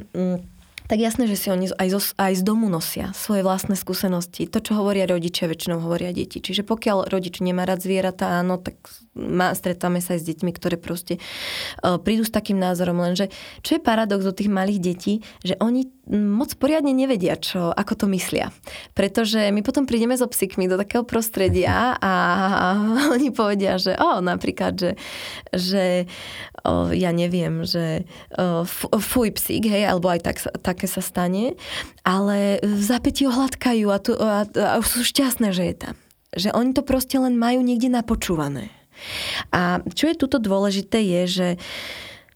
tak jasné, že si oni aj z domu nosia svoje vlastné skúsenosti. To, čo hovoria rodičia, väčšinou hovoria deti. Čiže pokiaľ rodič nemá rád zvieratá, áno, tak stretáme sa aj s deťmi, ktoré proste prídu s takým názorom. Lenže čo je paradox u tých malých detí, že oni moc poriadne nevedia, ako to myslia. Pretože my potom prídeme so psíkmi do takého prostredia a oni povedia, že napríklad, že ja neviem, že fuj psík, hej, alebo aj také sa stane, ale v zápäti ho hladkajú a sú šťastné, že je tam. Že oni to proste len majú niekde napočúvané. A čo je tuto dôležité je, že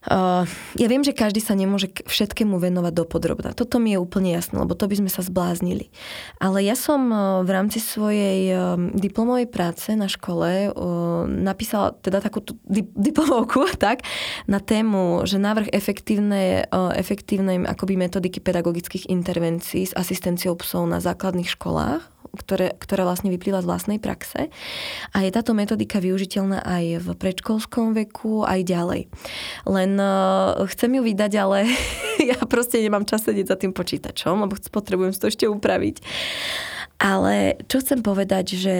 ja viem, že každý sa nemôže všetkému venovať dopodrobna. Toto mi je úplne jasné, lebo to by sme sa zbláznili. Ale ja som v rámci svojej diplomovej práce na škole napísala teda takú diplomovku tak, na tému, že návrh efektívnej akoby metodiky pedagogických intervencií s asistenciou psov na základných školách, ktorá vlastne vyplýva z vlastnej praxe. A je táto metodika využiteľná aj v predškolskom veku, aj ďalej. Len chcem ju vydať, ale ja proste nemám čas sedieť za tým počítačom, lebo potrebujem to ešte upraviť. Ale čo chcem povedať, že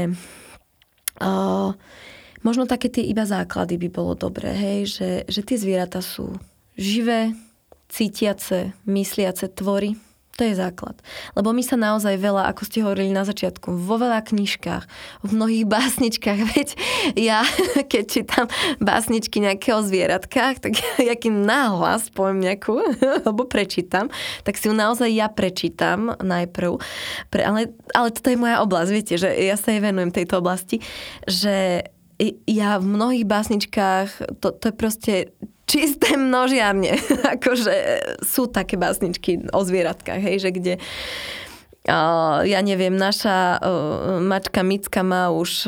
možno také tie iba základy by bolo dobré, hej? Že tie zvieratá sú živé, cítiace, mysliace tvory. To je základ. Lebo my sa naozaj veľa, ako ste hovorili na začiatku, vo veľa knižkách, v mnohých básničkách, veď ja, keď čítam básničky nejakého zvieratka, tak ja kým nahlas poviem nejakú, alebo prečítam, tak si ju naozaj ja prečítam najprv. Ale toto je moja oblasť, viete, že ja sa jej venujem tejto oblasti, že ja v mnohých básničkách, to je proste čisté množiarne. Akože sú také básničky o zvieratkách, hej, že kde ja neviem, naša mačka Micka má už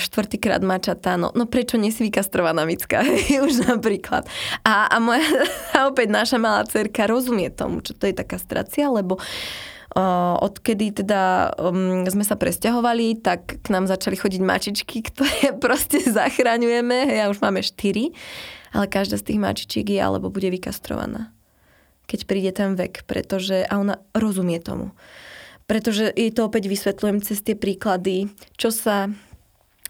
štvrtýkrát mačatá. No prečo nie si vykastrovaná Micka? Už napríklad. A moja opäť naša malá dcerka rozumie tomu, čo to je taká kastrácia, lebo odkedy teda sme sa presťahovali, tak k nám začali chodiť mačičky, ktoré proste zachraňujeme. Ja už máme 4, ale každá z tých mačičiek je alebo bude vykastrovaná, keď príde ten vek, pretože a ona rozumie tomu. Pretože jej to opäť vysvetľujem cez tie príklady, čo sa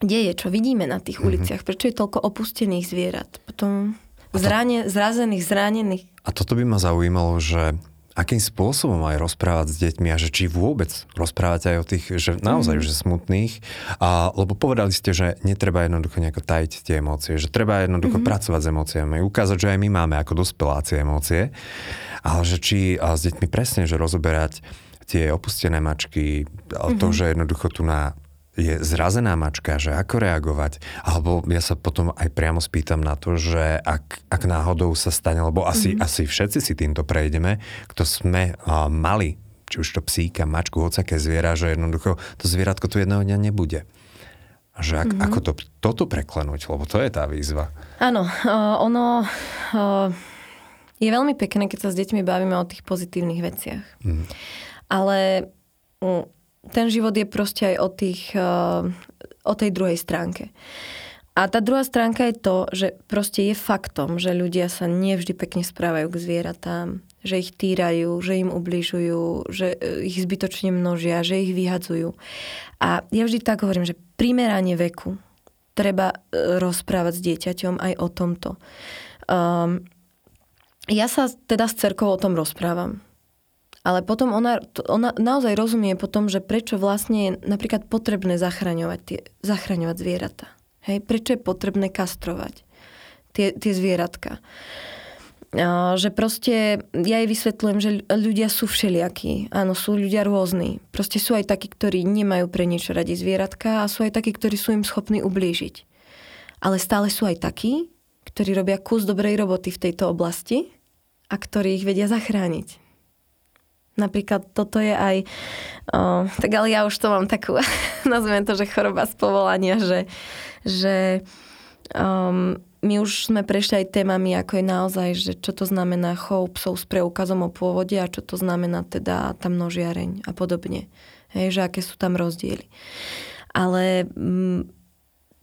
deje, čo vidíme na tých uliciach, prečo je toľko opustených zvierat, potom zrazených, zranených. A toto by ma zaujímalo, že akým spôsobom aj rozprávať s deťmi a že či vôbec rozprávať aj o tých, že naozaj že smutných, lebo povedali ste, že netreba jednoducho nejako tajiť tie emócie, že treba jednoducho pracovať s emóciami, ukázať, že aj my máme ako dospeláci emócie, ale že či s deťmi presne, že rozoberať tie opustené mačky, to, že jednoducho tu je zrazená mačka, že ako reagovať, alebo ja sa potom aj priamo spýtam na to, že ak náhodou sa stane, lebo asi všetci si týmto prejdeme, kto sme mali, či už to psíka, mačku, hocaké zviera, že jednoducho to zvieratko tu jedného dňa nebude. Že ako toto preklenúť, lebo to je tá výzva. Áno, ono je veľmi pekné, keď sa s deťmi bavíme o tých pozitívnych veciach. Ale ten život je proste aj o tej druhej stránke. A tá druhá stránka je to, že proste je faktom, že ľudia sa nevždy pekne správajú k zvieratám, že ich týrajú, že im ubližujú, že ich zbytočne množia, že ich vyhadzujú. A ja vždy tak hovorím, že primerane veku treba rozprávať s dieťaťom aj o tomto. Ja sa teda s dcerkou o tom rozprávam. Ale potom ona naozaj rozumie potom, že prečo vlastne je napríklad potrebné zachraňovať zvieratá. Hej? Prečo je potrebné kastrovať tie zvieratka. Že proste, ja jej vysvetľujem, že ľudia sú všelijakí. Áno, sú ľudia rôzni. Proste sú aj takí, ktorí nemajú pre niečo radi zvieratka a sú aj takí, ktorí sú im schopní ublížiť. Ale stále sú aj takí, ktorí robia kus dobrej roboty v tejto oblasti a ktorí ich vedia zachrániť. Napríklad toto je aj... tak ale ja už to mám takú, nazviem to, že choroba z povolania, že my už sme prešli aj témami, ako je naozaj, že čo to znamená chov psov s preukazom o pôvode a čo to znamená teda tá množiareň a podobne. Hej, že aké sú tam rozdiely. Ale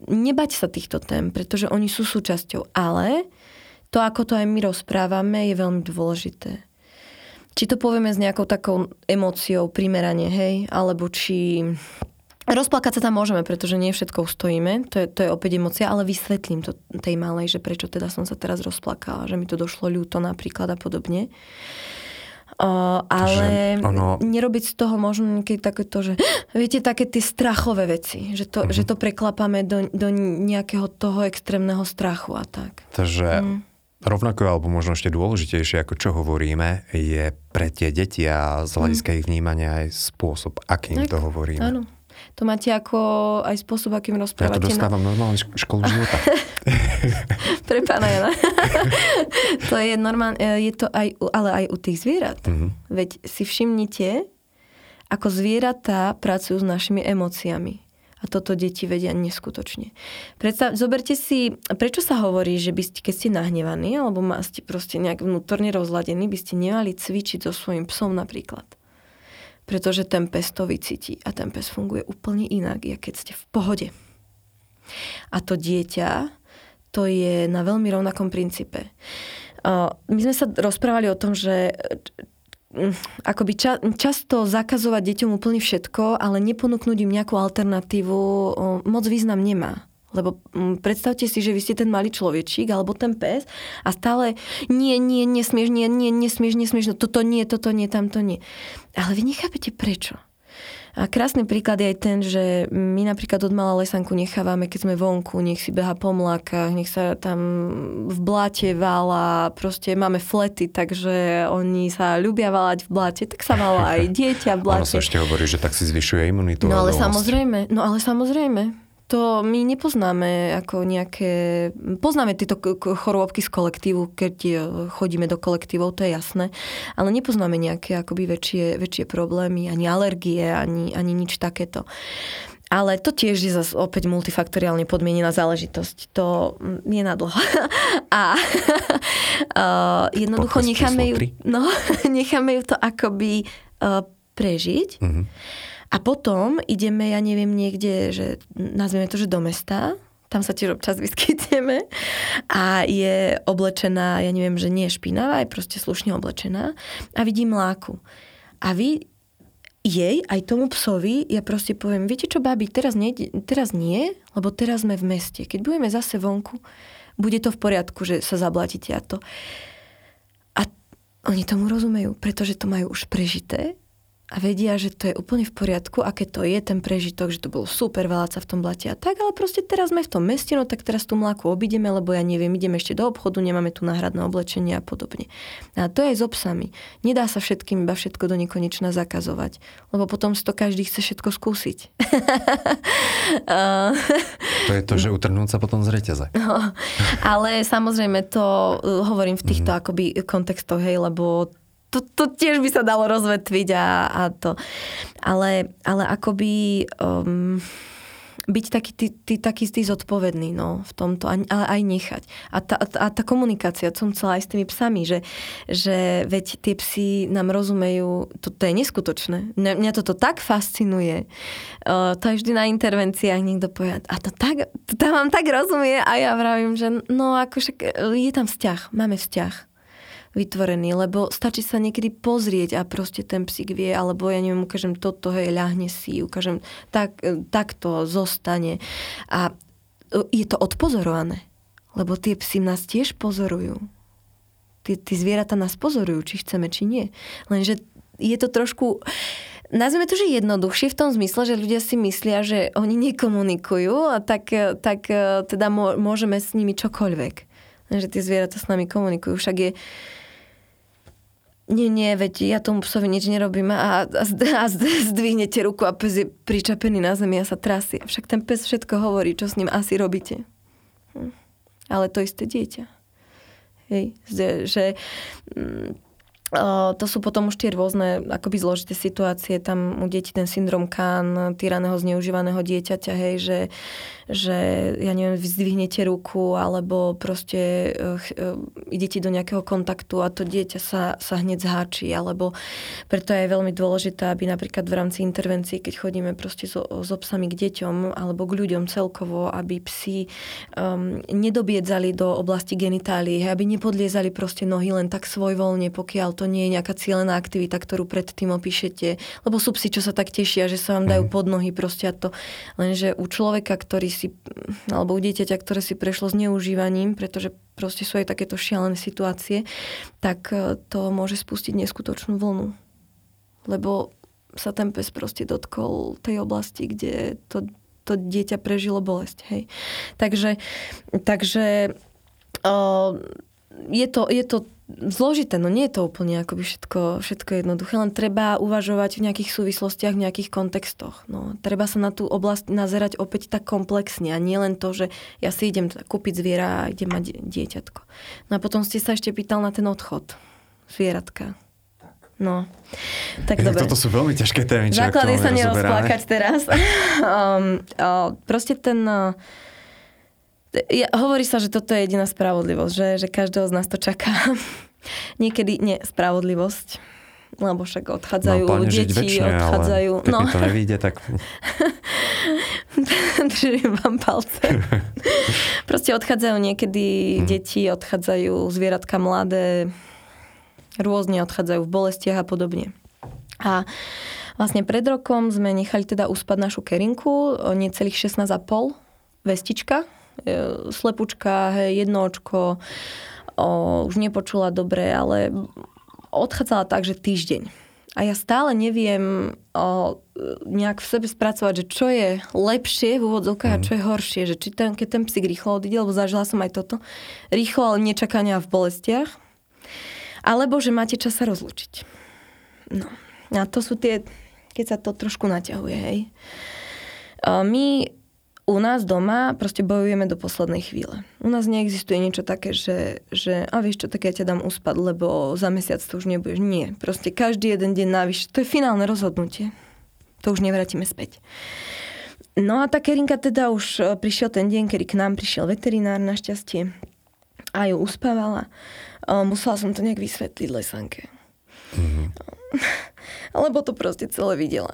nebať sa týchto tém, pretože oni sú súčasťou. Ale to, ako to aj my rozprávame, je veľmi dôležité. Či to povieme s nejakou takou emóciou, primerane, hej, alebo či... Rozplakať sa tam môžeme, pretože nie všetko ustojíme, to je opäť emócia, ale vysvetlím to tej malej, že prečo teda som sa teraz rozplakala, že mi to došlo ľúto napríklad a podobne. Ale ono... nerobiť z toho možno niekedy takéto, že viete, také tie strachové veci, že to preklapame do nejakého toho extrémneho strachu a tak. Takže rovnako, alebo možno ešte dôležitejšie, ako čo hovoríme, je pre tie deti a z hľadiska ich vnímania aj spôsob, akým tak, to hovoríme. Áno. To máte ako aj spôsob, akým rozprávate. Ja to dostávam normálne školu života. Pre pána Jana. To je normálne, je to aj, ale aj u tých zvierat. Mm-hmm. Veď si všimnite, ako zvieratá pracujú s našimi emóciami. A toto deti vedia neskutočne. Zoberte si, prečo sa hovorí, že by ste, keď ste nahnevaní, alebo ste proste nejak vnútorne rozladení, by ste nemali cvičiť so svojím psom napríklad. Pretože ten pes to vycíti a ten pes funguje úplne inak, keď ste v pohode. A to dieťa, to je na veľmi rovnakom princípe. My sme sa rozprávali o tom, že akoby často zakazovať deťom úplne všetko, ale neponúknuť im nejakú alternatívu moc význam nemá. Lebo predstavte si, že vy ste ten malý človečík alebo ten pes a stále nesmieš, toto nie, tamto nie. Ale vy nechápete prečo. A krásny príklad je aj ten, že my napríklad od mala Lesanku nechávame, keď sme vonku, nech si beha po mlákach, nech sa tam v bláte vála, proste máme flety, takže oni sa ľubia váľať v bláte, tak sa vála aj dieťa v bláte. Ono sa ešte hovorí, že tak si zvyšuje imunitu. No ale samozrejme. To my nepoznáme ako nejaké... Poznáme tieto chorôbky z kolektívu, keď chodíme do kolektívov, to je jasné, ale nepoznáme nejaké akoby väčšie problémy, ani alergie, ani nič takéto. Ale to tiež je zase opäť multifaktoriálne podmienená záležitosť. To je na dlho. A jednoducho necháme ju to akoby prežiť. Mhm. A potom ideme, ja neviem, niekde, že nazveme to, že do mesta, tam sa tiež občas vyskytneme a je oblečená, ja neviem, že nie je špinavá, je proste slušne oblečená a vidí mláku. A vy jej, aj tomu psovi, ja proste poviem, viete čo, babi, teraz nie, lebo teraz sme v meste. Keď budeme zase vonku, bude to v poriadku, že sa zablatíte a to. A oni tomu rozumejú, pretože to majú už prežité. A vedia, že to je úplne v poriadku, aké to je ten prežitok, že to bolo super vaľať sa v tom blate a tak, ale proste teraz sme v tom meste, no tak teraz tú mláku obídeme, lebo ja neviem, ideme ešte do obchodu, nemáme tu náhradné oblečenie a podobne. A to je aj s obsami. Nedá sa všetkým iba všetko do nekonečna zakazovať, lebo potom si to každý chce všetko skúsiť. To je to, že utrhnúť sa potom z reťaze. No, ale samozrejme to hovorím v týchto akoby kontextoch, hej, lebo to tiež by sa dalo rozvetviť a to. Ale akoby byť taký zodpovedný no, v tomto, ale aj nechať. A tá komunikácia, som chcela aj s tými psami, že veď tie psy nám rozumejú, to je neskutočné. Mňa toto tak fascinuje. To je vždy na intervenciách niekto povie, a to tam vám tak rozumie a ja vravím, že no akože je tam vzťah, máme vzťah vytvorený, lebo stačí sa niekedy pozrieť a proste ten psík vie, alebo ja neviem, ukážem toto, hej, ľahne si, ukážem takto, zostane. A je to odpozorované, lebo tie psi nás tiež pozorujú. Tí zvieratá nás pozorujú, či chceme, či nie. Lenže je to trošku... Nazvime to, že jednoduchšie v tom zmysle, že ľudia si myslia, že oni nekomunikujú a tak teda môžeme s nimi čokoľvek. Že tie zvieratá s nami komunikujú. Však je... Nie, veď ja tomu psovi nič nerobím a zdvihnete ruku a pes je pričapený na zemi a sa trasie. Však ten pes všetko hovorí, čo s ním asi robíte. Ale to isté dieťa. Hej. Že To sú potom už tie rôzne akoby zložité situácie, tam u detí ten syndrom Kahn, tyraného zneužívaného dieťaťa, hej, že ja neviem, vyzdvihnete ruku alebo proste idete do nejakého kontaktu a to dieťa sa hneď zháči, alebo preto je veľmi dôležité, aby napríklad v rámci intervencií, keď chodíme proste so psami k deťom alebo k ľuďom celkovo, aby psi nedobiedzali do oblasti genitálií, hej, aby nepodliezali proste nohy len tak svojvoľne, pokiaľ to nie je nejaká cieľená aktivita, ktorú predtým opíšete. Lebo sú psi, čo sa tak tešia, že sa vám dajú pod nohy proste a to. Lenže u človeka, alebo u dieťaťa, ktoré si prešlo zneužívaním, pretože proste sú aj takéto šialené situácie, tak to môže spustiť neskutočnú vlnu. Lebo sa ten pes proste dotkol tej oblasti, kde to dieťa prežilo bolesť. Hej. Takže je to zložité, no nie je to úplne akoby všetko jednoduché, len treba uvažovať v nejakých súvislostiach, v nejakých kontextoch. No, treba sa na tú oblasť nazerať opäť tak komplexne a nie len to, že ja si idem kúpiť zviera a idem mať dieťatko. No a potom ste sa ešte pýtal na ten odchod zvieratka. No, tak dobre. Toto sú veľmi ťažké témy. Základ je sa nerozplakať teraz. Proste ten... hovorí sa, že toto je jediná spravodlivosť, že každého z nás to čaká. Niekedy nie spravodlivosť, lebo však odchádzajú deti, odchádzajú... Ale keď mi to nevíde, tak... Držím vám palce. Proste odchádzajú niekedy deti, odchádzajú zvieratka mladé, rôzne odchádzajú v bolestiach a podobne. A vlastne pred rokom sme nechali teda uspať našu Kerinku, necelých 16,5, vestička, slepučka, hej, jednoočko, už nepočula dobre, ale odchádzala tak, že týždeň. A ja stále neviem nejak v sebe spracovať, že čo je lepšie v úvodzovkách a čo je horšie. Že či ten, keď ten psík rýchlo odíde, lebo zažila som aj toto, rýchlo, ale nečakania v bolestiach, alebo že máte čas sa rozlúčiť. No. A to sú tie, keď sa to trošku naťahuje, hej. My u nás doma proste bojujeme do poslednej chvíle. U nás neexistuje niečo také, že a vieš čo, tak ja ťa dám uspať, lebo za mesiac to už nebudeš. Nie, proste každý jeden deň navyše. To je finálne rozhodnutie. To už nevrátime späť. No a tá Kerinka teda už prišiel ten deň, kedy k nám prišiel veterinár našťastie a ju uspávala. Musela som to nejak vysvetliť Lesanke. Lebo to proste celé videla.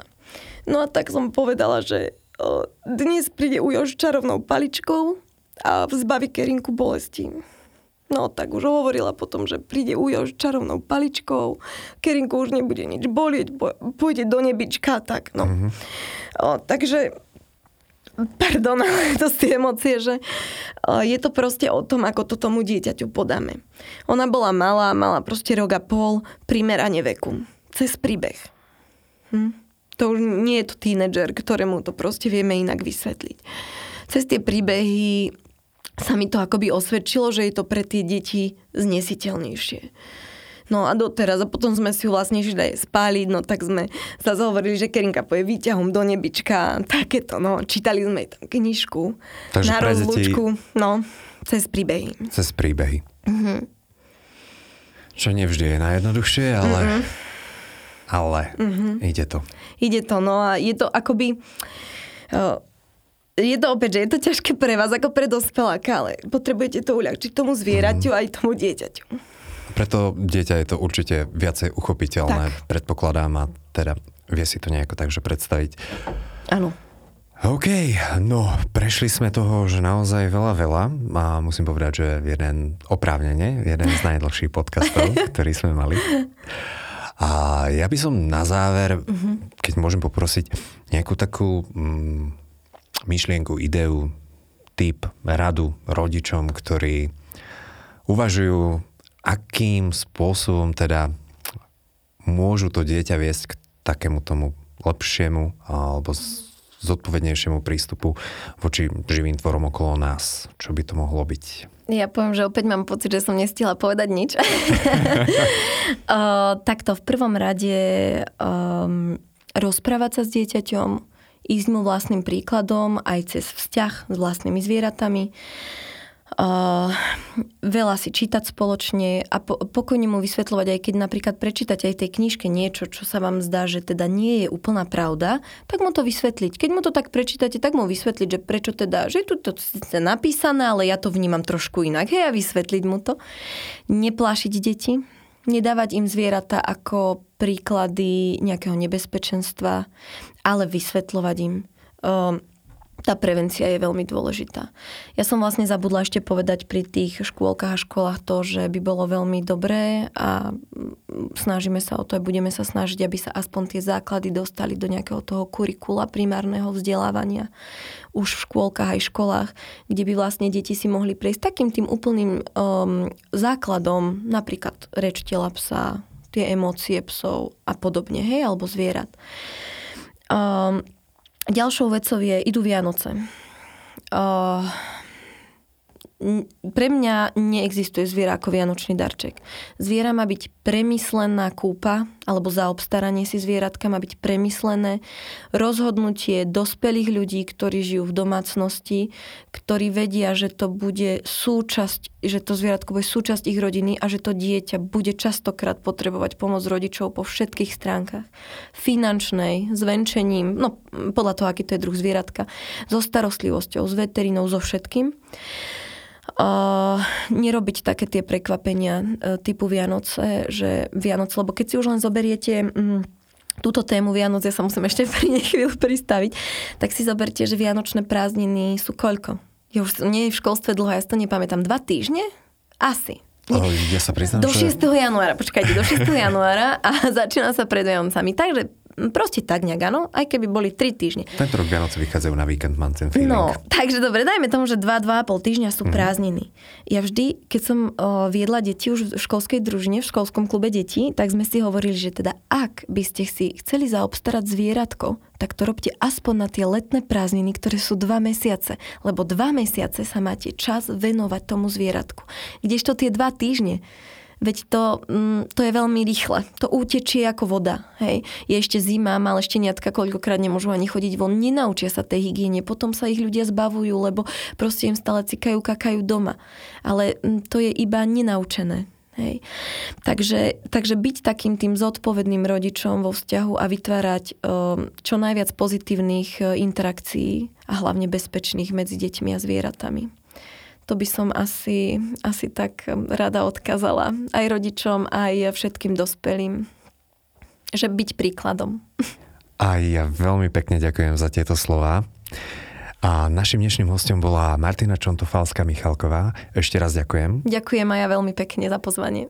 No a tak som povedala, že dnes príde Ujo s čarovnou paličkou a zbaví Kerinku bolesti. No tak už hovorila potom, že príde Ujo s čarovnou paličkou, Kerinku už nebude nič bolieť, pôjde do nebička, tak no. Mm-hmm. Takže, pardon, to sú tie emócie, že je to proste o tom, ako to tomu dieťaťu podáme. Ona bola malá, mala proste 1,5 primerane veku, cez príbeh. To už nie je to tínedžer, ktorému to proste vieme inak vysvetliť. Cez tie príbehy sa mi to akoby osvedčilo, že je to pre tie deti znesiteľnejšie. No a doteraz, a potom sme si ju vlastne išli spáliť, no tak sme sa zahovorili, že Kerinka poje výťahom do nebička, takéto, no. Čítali sme jej tam knižku takže na rozlúčku, no, cez príbehy. Cez príbehy. Mm-hmm. Čo nevždy je najjednoduchšie, ale... Mm-hmm. Ale ide to. Ide to, no a je to akoby... Je to opäť, že je to ťažké pre vás, ako pre dospeláka, ale potrebujete to uľahčiť tomu zvieraťu aj tomu dieťaťu. Preto dieťa je to určite viacej uchopiteľné, tak predpokladám, a teda vie si to nejako takže predstaviť. Áno. OK, no prešli sme toho, že naozaj veľa a musím povedať, že jeden z najdlhších podcastov, ktorý sme mali. A ja by som na záver, keď môžem poprosiť nejakú takú myšlienku, ideu, tip, radu rodičom, ktorí uvažujú, akým spôsobom teda môžu to dieťa viesť k takému tomu lepšiemu alebo zodpovednejšiemu prístupu voči živým tvorom okolo nás. Čo by to mohlo byť? Ja poviem, že opäť mám pocit, že som nestihla povedať nič. Takto v prvom rade rozprávať sa s dieťaťom, ísť mu vlastným príkladom aj cez vzťah s vlastnými zvieratami. veľa si čítať spoločne a pokojne mu vysvetľovať, aj keď napríklad prečítate aj tej knižke niečo, čo sa vám zdá, že teda nie je úplná pravda, tak mu to vysvetliť. Keď mu to tak prečítate, tak mu vysvetliť, že prečo teda, že je tu to napísané, ale ja to vnímam trošku inak. Hej, a vysvetliť mu to. Neplášiť deti, nedávať im zvieratá ako príklady nejakého nebezpečenstva, ale vysvetľovať im. Tá prevencia je veľmi dôležitá. Ja som vlastne zabudla ešte povedať pri tých škôlkach a školách to, že by bolo veľmi dobré a snažíme sa o to a budeme sa snažiť, aby sa aspoň tie základy dostali do nejakého toho kurikula primárneho vzdelávania už v škôlkach aj školách, kde by vlastne deti si mohli prejsť takým tým úplným základom, napríklad reč tela psa, tie emócie psov a podobne, hej, alebo zvierat. Ďalšou vecou je, idú Vianoce. Pre mňa neexistuje zviera ako vianočný darček. Zviera má byť premyslená kúpa, alebo zaobstaranie si zvieratka má byť premyslené rozhodnutie dospelých ľudí, ktorí žijú v domácnosti, ktorí vedia, že to bude súčasť, že to zvieratko bude súčasť ich rodiny a že to dieťa bude častokrát potrebovať pomoc rodičov po všetkých stránkach. Finančnej, s venčením, no podľa toho, aký to je druh zvieratka, so starostlivosťou, s veterinou, so všetkým. Nerobiť také tie prekvapenia typu Vianoce, že Vianoce, lebo keď si už len zoberiete túto tému Vianoc, ja sa musím ešte pri nej chvíľu pristaviť, tak si zoberte, že Vianočné prázdniny sú koľko? Ja už nie v školstve dlho, ja si to nepamätám, 2 týždne? Asi. Ja sa priznám, do 6. januára, počkajte, do 6. januára a začína sa pred Vianocami, takže proste tak nejak, áno, aj keby boli 3 týždne. Tento rok Vianoce vychádzajú na víkend, mám ten feeling. No, takže dobre, dajme tomu, že 2,5 týždňa sú prázdniny. Ja vždy, keď som viedla deti už v školskej družine, v školskom klube detí, tak sme si hovorili, že teda ak by ste si chceli zaobstarať zvieratko, tak to robte aspoň na tie letné prázdniny, ktoré sú 2 mesiace. Lebo 2 mesiace sa máte čas venovať tomu zvieratku. Kdežto tie 2 týždne, veď to je veľmi rýchle. To útečie ako voda. Hej. Je ešte zima, ale šteniatka koľkokrát nemôžu ani chodiť von. Nenaučia sa tej hygiene. Potom sa ich ľudia zbavujú, lebo proste im stále cikajú, kakajú doma. Ale to je iba nenaučené. Hej. Takže byť takým tým zodpovedným rodičom vo vzťahu a vytvárať čo najviac pozitívnych interakcií a hlavne bezpečných medzi deťmi a zvieratami. To by som asi tak rada odkázala aj rodičom, aj všetkým dospelým. Že byť príkladom. A ja veľmi pekne ďakujem za tieto slová. A našim dnešným hostom bola Martina Čontofalská-Michalková. Ešte raz ďakujem. Ďakujem aj ja veľmi pekne za pozvanie.